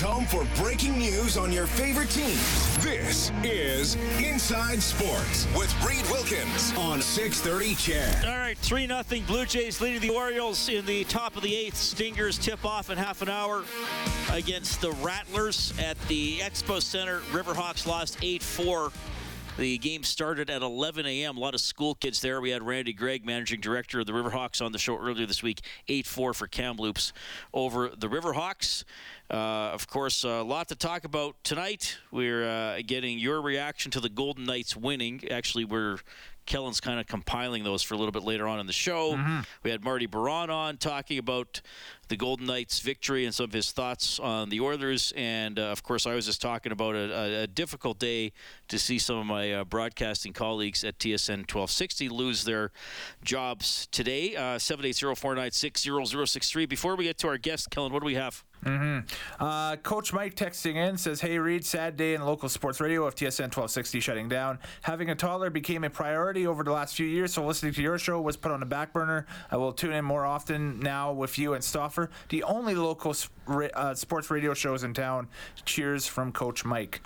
Home for breaking news on your favorite teams. This is Inside Sports with Reed Wilkins on 630 Chad. All right, 3-0 Blue Jays leading the Orioles in the top of the 8th. Stingers tip off in half an hour against the Rattlers at the Expo Center. Riverhawks lost 8-4. The game started at 11 a.m. A lot of school kids there. We had Randy Gregg, managing director of the Riverhawks, on the show earlier this week. 8-4 for Kamloops over the Riverhawks. Of course, a lot to talk about tonight. We're getting your reaction to the Golden Knights winning. Actually, Kellen's kind of compiling those for a little bit later on in the show. Mm-hmm. We had Marty Baran on talking about the Golden Knights' victory and some of his thoughts on the Oilers. And, of course, I was just talking about a difficult day to see some of my broadcasting colleagues at TSN 1260 lose their jobs today. 780-496-0063. Before we get to our guest, Kellen, what do we have? Mm-hmm. Coach Mike texting in says, "Hey Reed, sad day in local sports radio of TSN 1260 shutting down. Having a toddler became a priority over the last few years, so listening to your show was put on the back burner. I will tune in more often now with you and Stauffer, the only local sports radio shows in town. Cheers from Coach Mike."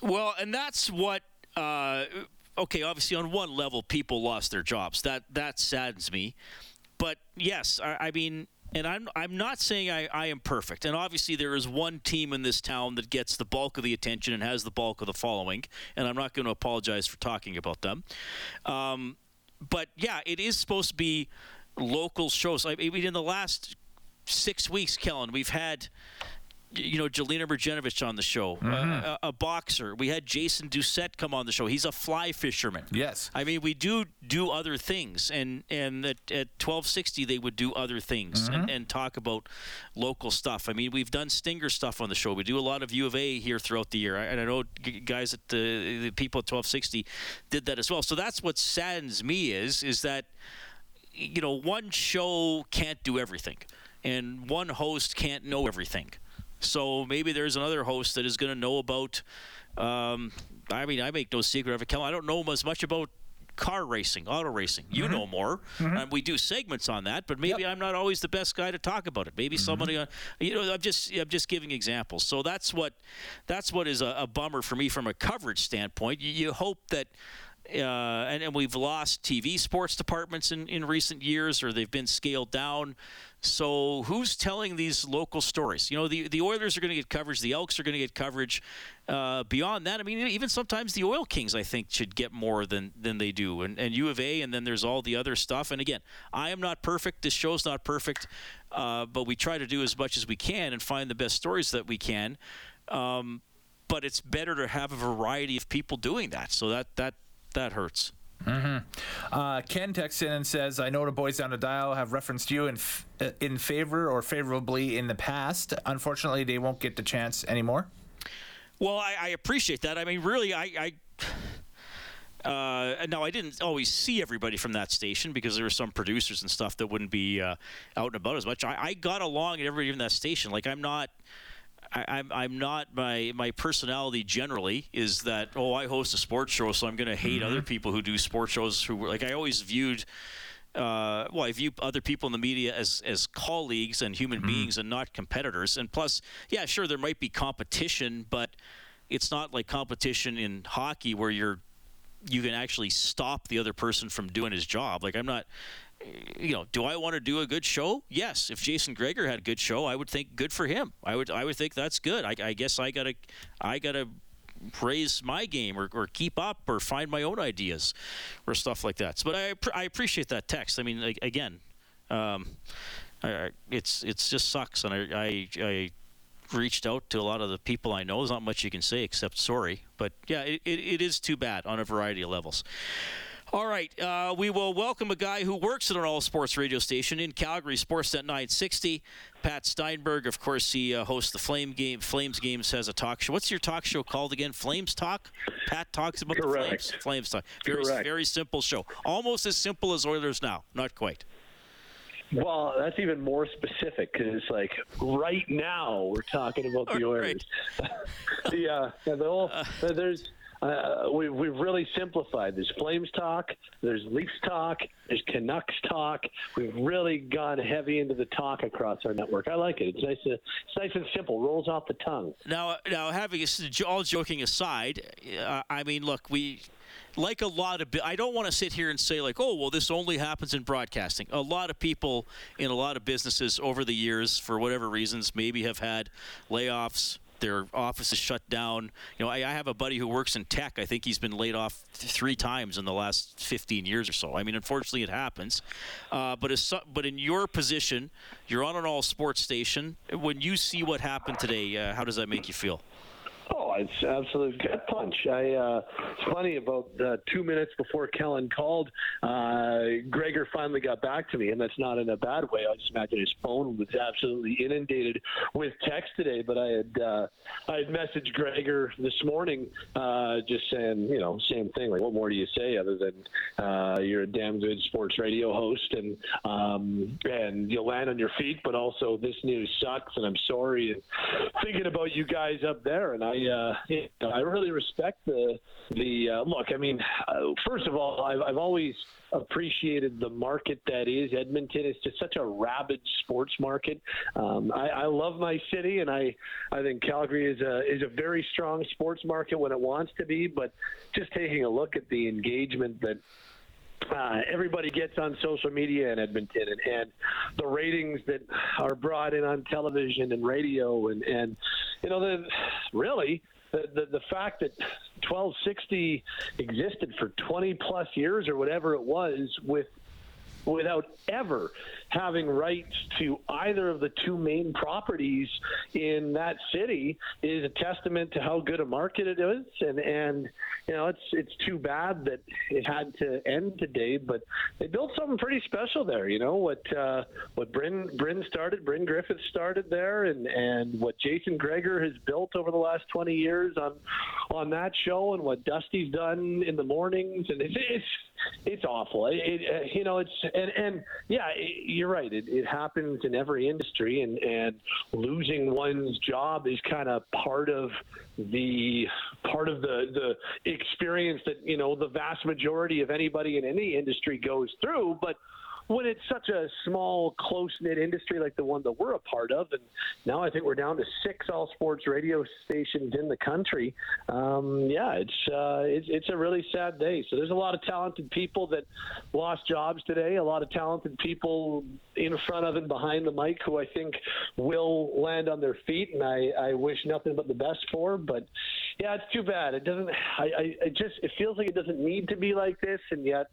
Well, and that's what. Okay, obviously on one level, people lost their jobs. That saddens me, but yes, I mean. And I'm not saying I am perfect. And obviously there is one team in this town that gets the bulk of the attention and has the bulk of the following. And I'm not going to apologize for talking about them. But, yeah, it is supposed to be local shows. I mean, in the last 6 weeks, Kellen, we've had, Jalina Marjanovic on the show, mm-hmm. a boxer. We had Jason Doucette come on the show. He's a fly fisherman. Yes. I mean, we do other things, and at 1260 they would do other things, mm-hmm. and talk about local stuff. I mean, we've done Stinger stuff on the show. We do a lot of U of A here throughout the year, and I know guys at the people at 1260 did that as well. So that's what saddens me is that one show can't do everything, and one host can't know everything. So maybe there's another host that is going to know about, I make no secret of it, Kellen, I don't know as much about car racing, auto racing. You mm-hmm. know more. Mm-hmm. And we do segments on that, but maybe yep. I'm not always the best guy to talk about it. Maybe mm-hmm. somebody, I'm just giving examples. So that's what is a bummer for me from a coverage standpoint. You hope that, and we've lost TV sports departments in recent years, or they've been scaled down. So who's telling these local stories? The Oilers are going to get coverage. The Elks are going to get coverage. Beyond that, I mean, even sometimes the Oil Kings, I think, should get more than they do. And U of A, and then there's all the other stuff. And again, I am not perfect. This show's not perfect. But we try to do as much as we can and find the best stories that we can. But it's better to have a variety of people doing that. So that hurts. Mm-hmm. Ken texts in and says, "I know the boys down the dial have referenced you in favor or favorably in the past. Unfortunately, they won't get the chance anymore." Well, I appreciate that. I mean, really, I didn't always see everybody from that station because there were some producers and stuff that wouldn't be out and about as much. I got along with everybody in that station. Like, I'm not my personality generally is that I host a sports show, so I'm going to hate mm-hmm. other people who do sports shows who like I always viewed. I view other people in the media as colleagues and human mm-hmm. beings and not competitors. And plus, yeah, sure, there might be competition, but it's not like competition in hockey where you can actually stop the other person from doing his job. Like I'm not. Do I want to do a good show? Yes. If Jason Gregor had a good show, I would think good for him. I would think that's good. I guess I gotta praise my game or keep up or find my own ideas or stuff like that. But I appreciate that text. I mean, like, again, it just sucks, and I reached out to a lot of the people I know. There's not much you can say except sorry. But, yeah, it is too bad on a variety of levels. All right, we will welcome a guy who works at an all-sports radio station in Calgary, Sportsnet 960, Pat Steinberg. Of course, he hosts the Flames Games, has a talk show. What's your talk show called again? Flames Talk? Pat talks about the Flames. Flames Talk. Very, very simple show. Almost as simple as Oilers Now. Not quite. Well, that's even more specific because it's like right now we're talking about the Oilers. We've really simplified. There's Flames Talk, there's Leafs Talk, there's Canucks Talk. We've really gone heavy into the talk across our network. I like it. It's nice and simple. Rolls off the tongue. Now, having all joking aside, I mean, look, we like a lot of. I don't want to sit here and say like, oh, well, this only happens in broadcasting. A lot of people in a lot of businesses over the years, for whatever reasons, maybe have had layoffs. Their office is shut down. You know, I have a buddy who works in tech. I think he's been laid off three times in the last 15 years or so. I mean, unfortunately, it happens. But in your position, you're on an all-sports station. When you see what happened today, how does that make you feel? Oh, it's absolute gut punch. It's funny, about 2 minutes before Kellen called, Gregor finally got back to me, and that's not in a bad way. I just imagine his phone was absolutely inundated with text today, but I had messaged Gregor this morning just saying, you know, same thing. Like, what more do you say other than you're a damn good sports radio host and you land on your feet, but also this news sucks, and I'm sorry, and thinking about you guys up there. And I really respect the look. I mean, first of all, I've always appreciated the market that is Edmonton. It's just such a rabid sports market. I love my city, and I think Calgary is a very strong sports market when it wants to be. But just taking a look at the engagement that everybody gets on social media in Edmonton and the ratings that are brought in on television and radio and you know, the fact that 1260 existed for 20 plus years or whatever it was without ever having rights to either of the two main properties in that city is a testament to how good a market it is. And you know, it's too bad that it had to end today, but they built something pretty special there. You know, what Bryn Griffith started there and what Jason Gregor has built over the last 20 years on that show and what Dusty's done in the mornings. And it's awful. You know, you're right. It happens in every industry, and losing one's job is kind of part of the experience that, you know, the vast majority of anybody in any industry goes through. But when it's such a small, close-knit industry like the one that we're a part of, and now I think we're down to 6 all-sports radio stations in the country, it's a really sad day. So there's a lot of talented people that lost jobs today, a lot of talented people in front of and behind the mic who I think will land on their feet, and I wish nothing but the best for. But, yeah, it's too bad. It doesn't – it feels like it doesn't need to be like this, and yet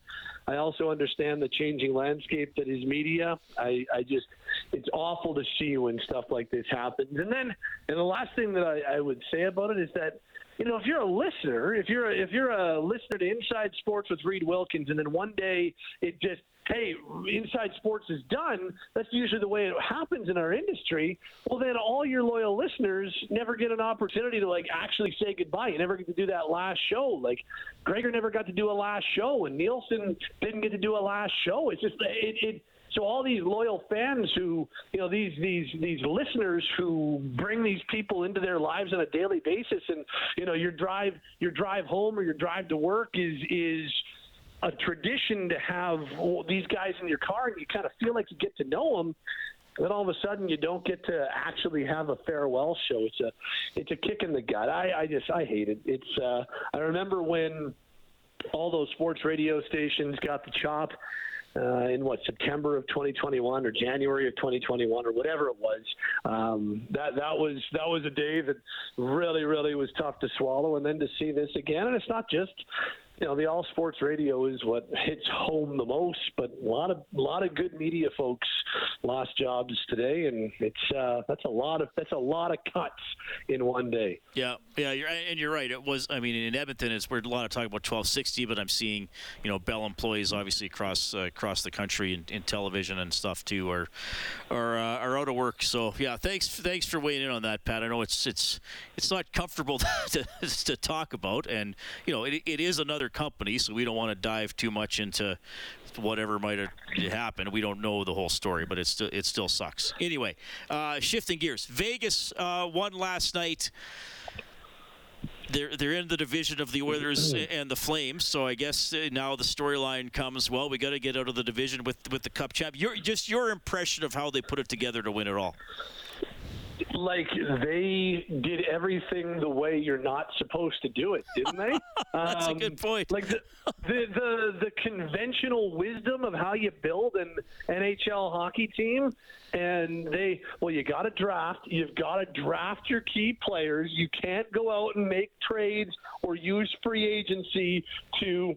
I also understand the changing landscape that is media. It's awful to see when stuff like this happens. And the last thing that I would say about it is that, you know, if you're a listener, if you're a listener to Inside Sports with Reed Wilkins, and then one day it just, hey, Inside Sports is done, that's usually the way it happens in our industry, well, then all your loyal listeners never get an opportunity to, like, actually say goodbye. You never get to do that last show. Like, Gregor never got to do a last show, and Nielsen didn't get to do a last show. It's just so all these loyal fans who, you know, these listeners who bring these people into their lives on a daily basis, and, you know, your drive home or your drive to work is a tradition to have these guys in your car, and you kind of feel like you get to know them. And then all of a sudden you don't get to actually have a farewell show. It's a kick in the gut. I hate it. I remember when all those sports radio stations got the chop in September of 2021 or January of 2021 or whatever it was, that was a day that really, really was tough to swallow. And then to see this again, and it's not just you know, the all sports radio is what hits home the most, but a lot of good media folks lost jobs today, and it's that's a lot of cuts in one day. Yeah, you're right. It was, I mean, in Edmonton, it's, we're a lot of talk about 1260, but I'm seeing, you know, Bell employees obviously across the country in television and stuff too are out of work. So yeah, thanks for weighing in on that, Pat. I know it's not comfortable to talk about, and you know it is another company, so we don't want to dive too much into whatever might have happened. We don't know the whole story, but it still sucks. Anyway, shifting gears, Vegas won last night. They're in the division of the Oilers and the Flames, so I guess now the storyline comes, well, we got to get out of the division with the Cup champ. Your impression of how they put it together to win it all. Like, they did everything the way you're not supposed to do it, didn't they? That's a good point. Like the conventional wisdom of how you build an NHL hockey team, and you've got to draft your key players. You can't go out and make trades or use free agency to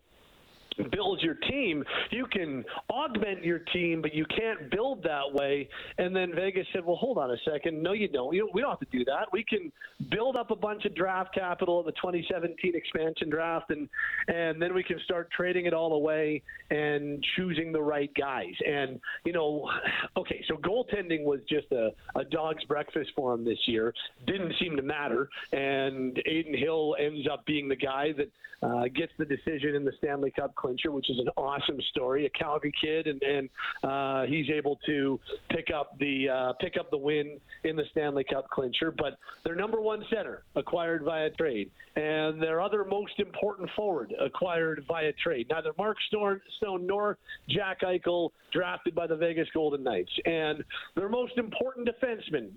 build your team. You can augment your team, but you can't build that way. And then Vegas said, well, hold on a second. No, you don't. We don't have to do that. We can build up a bunch of draft capital in the 2017 expansion draft, and then we can start trading it all away and choosing the right guys. And, you know, okay, so goaltending was just a dog's breakfast for him this year. Didn't seem to matter. And Aiden Hill ends up being the guy that gets the decision in the Stanley Cup clincher, which is an awesome story. A Calgary kid, and he's able to pick up the win in the Stanley Cup clincher. But their number one center acquired via trade, and their other most important forward acquired via trade. Neither Mark Stone nor Jack Eichel drafted by the Vegas Golden Knights, and their most important defenseman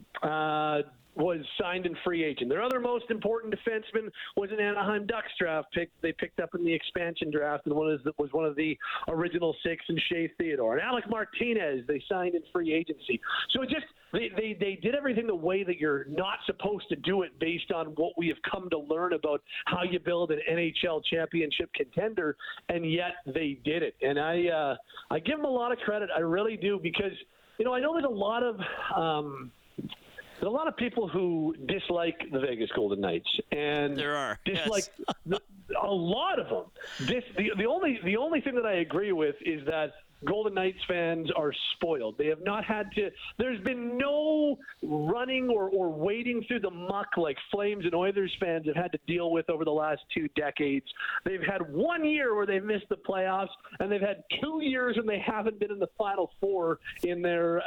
was signed in free agent. Their other most important defenseman was an Anaheim Ducks draft pick they picked up in the expansion draft, and was one of the original six in Shea Theodore. And Alec Martinez, they signed in free agency. So it just, they did everything the way that you're not supposed to do it, based on what we have come to learn about how you build an NHL championship contender, and yet they did it. And I give them a lot of credit. I really do, because, you know, I know there's a lot of people who dislike the Vegas Golden Knights, and there are a lot of them. The only thing that I agree with is that Golden Knights fans are spoiled. They have not had to. There's been no running or wading through the muck like Flames and Oilers fans have had to deal with over the last two decades. They've had 1 year where they missed the playoffs, and they've had 2 years when they haven't been in the Final Four in their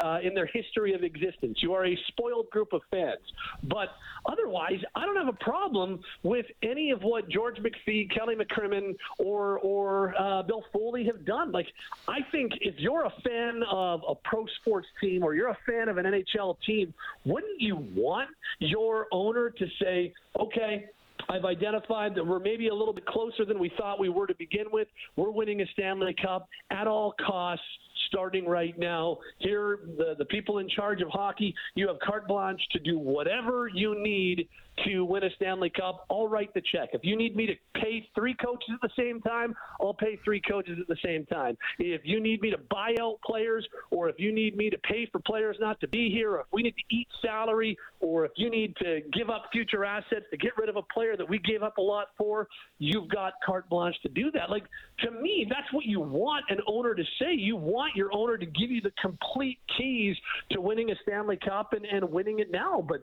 history of existence. You are a spoiled group of fans. But otherwise, I don't have a problem with any of what George McPhee, Kelly McCrimmon, or Bill Foley have done. Like, I think if you're a fan of a pro sports team, or you're a fan of an NHL team, wouldn't you want your owner to say, okay, I've identified that we're maybe a little bit closer than we thought we were to begin with. We're winning a Stanley Cup at all costs, starting right now. Here, the people in charge of hockey, you have carte blanche to do whatever you need to win a Stanley Cup. I'll write the check. If you need me to pay three coaches at the same time, I'll pay three coaches at the same time. If you need me to buy out players, or if you need me to pay for players not to be here, or if we need to eat salary, or if you need to give up future assets to get rid of a player that we gave up a lot for, you've got carte blanche to do that. Like, to me, that's what you want an owner to say. You want your owner to give you the complete keys to winning a Stanley Cup and winning it now. But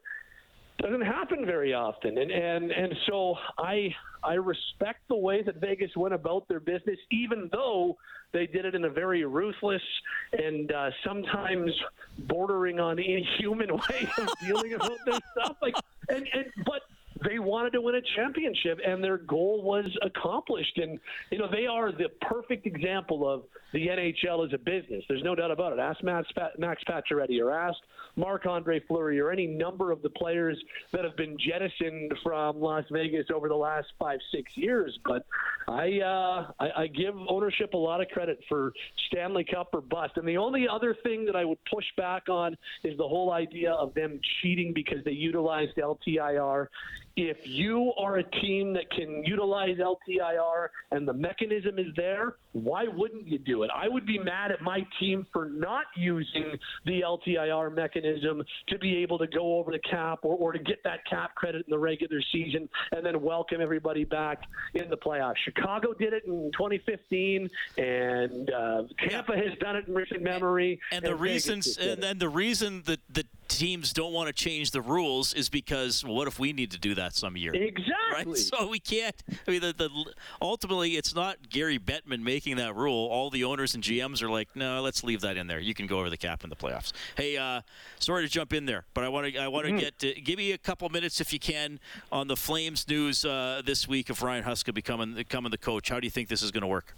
doesn't happen very often, and so I respect the way that Vegas went about their business, even though they did it in a very ruthless and sometimes bordering on inhuman way of dealing with this stuff. Like, but they wanted to win a championship, and their goal was accomplished. And, you know, they are the perfect example of the NHL as a business. There's no doubt about it. Ask Max Pacioretty, or ask Marc-Andre Fleury, or any number of the players that have been jettisoned from Las Vegas over the last 5-6 years. But I give ownership a lot of credit for Stanley Cup or bust. And the only other thing that I would push back on is the whole idea of them cheating because they utilized LTIR If you are a team that can utilize LTIR and the mechanism is there, why wouldn't you do it? I would be mad at my team for not using the LTIR mechanism to be able to go over the cap or to get that cap credit in the regular season and then welcome everybody back in the playoffs. Chicago did it in 2015, and Tampa has done it in recent memory. And the reason that the teams don't want to change the rules is because, well, what if we need to do that some year? Exactly. Right? So we can't. I mean, ultimately, it's not Gary Bettman making that rule. All the owners and GMs are like, no, let's leave that in there. You can go over the cap in the playoffs. Hey, sorry to jump in there, but I want to give me a couple minutes if you can on the Flames news this week of Ryan Huska becoming the coach. How do you think this is going to work?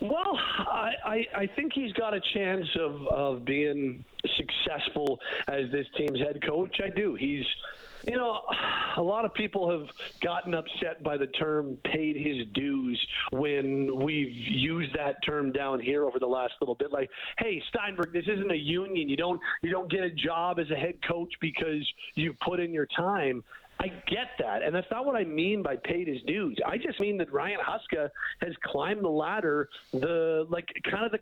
Well, I think he's got a chance of being successful as this team's head coach. I do. He's, you know, a lot of people have gotten upset by the term paid his dues when we've used that term down here over the last little bit. Like, hey, Steinberg, this isn't a union. You don't get a job as a head coach because you put in your time. I get that, and that's not what I mean by paid his dues. I just mean that Ryan Huska has climbed the ladder the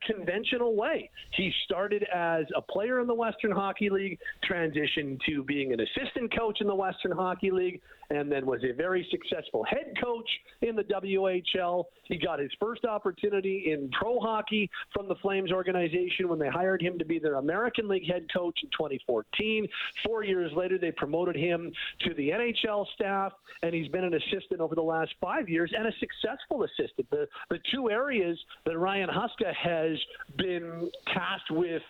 conventional way. He started as a player in the Western Hockey League, transitioned to being an assistant coach in the Western Hockey League, and then was a very successful head coach in the WHL. He got his first opportunity in pro hockey from the Flames organization when they hired him to be their American League head coach in 2014. 4 years later, they promoted him to the NHL staff, and he's been an assistant over the last 5 years and a successful assistant. The two areas that Ryan Huska has been tasked with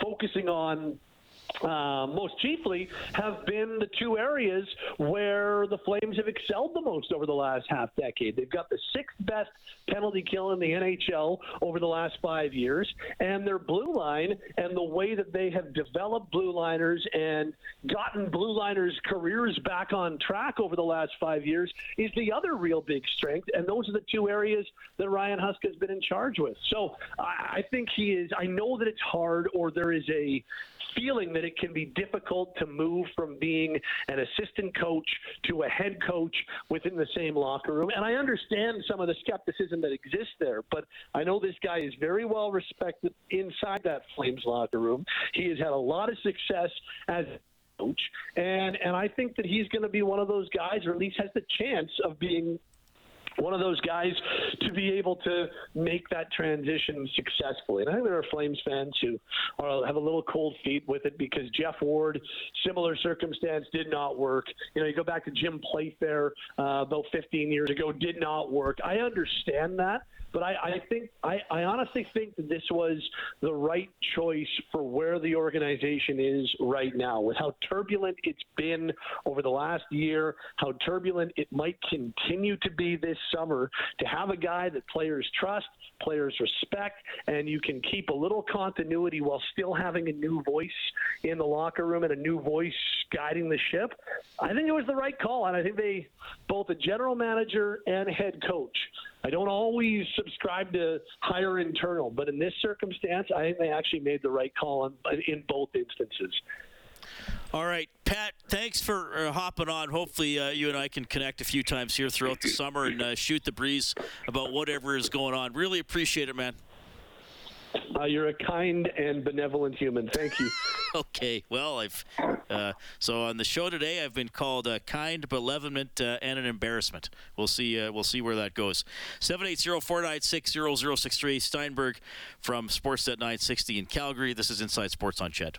focusing on most chiefly have been the two areas where the Flames have excelled the most over the last half decade. They've got the sixth best penalty kill in the NHL over the last 5 years, and their blue line and the way that they have developed blue liners and gotten blue liners' careers back on track over the last 5 years is the other real big strength, and those are the two areas that Ryan Huska has been in charge with. So I think he is – I know that it's hard, or there is a feeling that it can be difficult to move from being an assistant coach to a head coach within the same locker room. And I understand some of the skepticism that exists there, but I know this guy is very well respected inside that Flames locker room. He has had a lot of success as a coach, and I think that he's going to be one of those guys, or at least has the chance of being one of those guys to be able to make that transition successfully. And I think there are Flames fans who have a little cold feet with it because Jeff Ward, similar circumstance, did not work. You know, you go back to Jim Playfair about 15 years ago, did not work. I understand that. But I honestly think that this was the right choice for where the organization is right now, with how turbulent it's been over the last year, how turbulent it might continue to be this summer, to have a guy that players trust, players respect, and you can keep a little continuity while still having a new voice in the locker room and a new voice guiding the ship. I think it was the right call, and I think they, both the general manager and head coach, I don't always subscribe to hire internal, but in this circumstance, I think they actually made the right call in both instances. All right, Pat, thanks for hopping on. Hopefully you and I can connect a few times here throughout the summer and shoot the breeze about whatever is going on. Really appreciate it, man. You're a kind and benevolent human. Thank you. Okay. Well, I've so on the show today, I've been called kind, benevolent, and an embarrassment. We'll see. We'll see where that goes. 780-496-0063. Steinberg from Sportsnet 960 in Calgary. This is Inside Sports on Ched.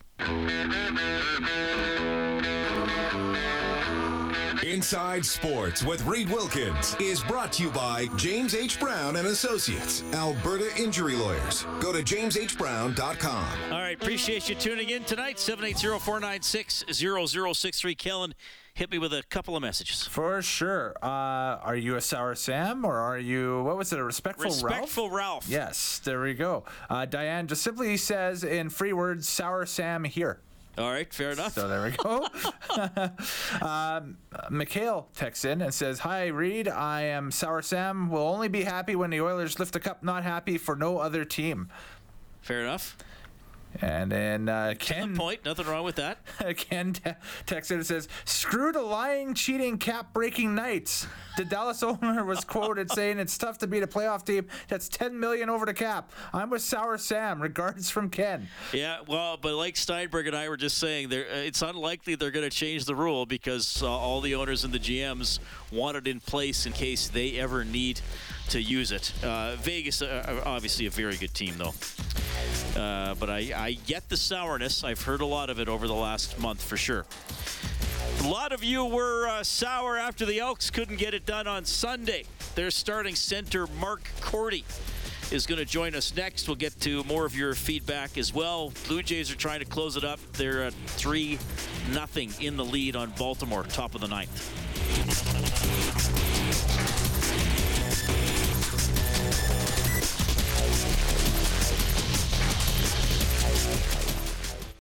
Inside Sports with Reed Wilkins is brought to you by James H. Brown and Associates, Alberta Injury Lawyers. Go to jameshbrown.com. All right, appreciate you tuning in tonight. 780-496-0063. Kellen, hit me with a couple of messages. For sure. Are you a Sour Sam or are you, what was it, a Respectful Ralph? Respectful Ralph. Yes, there we go. Diane just simply says in free words, Sour Sam here. All right, fair enough. So there we go. Mikhail texts in and says, hi, Reed. I am Sour Sam. Will only be happy when the Oilers lift the cup. Not happy for no other team. Fair enough. And then Ken... Good point. Nothing wrong with that. Ken texted and says, "Screw the lying, cheating, cap-breaking Knights." The Dallas owner was quoted saying, "It's tough to beat a playoff team that's $10 million over the cap. I'm with Sour Sam. Regards from Ken." Yeah, well, but like Steinberg and I were just saying, it's unlikely they're going to change the rule because all the owners and the GMs want it in place in case they ever need to use it. Vegas, obviously a very good team, though. But I get the sourness. I've heard a lot of it over the last month, for sure. A lot of you were sour after the Elks couldn't get it done on Sunday. Their starting center, Mark Cordy, is going to join us next. We'll get to more of your feedback as well. Blue Jays are trying to close it up. They're 3-0 in the lead on Baltimore, top of the ninth.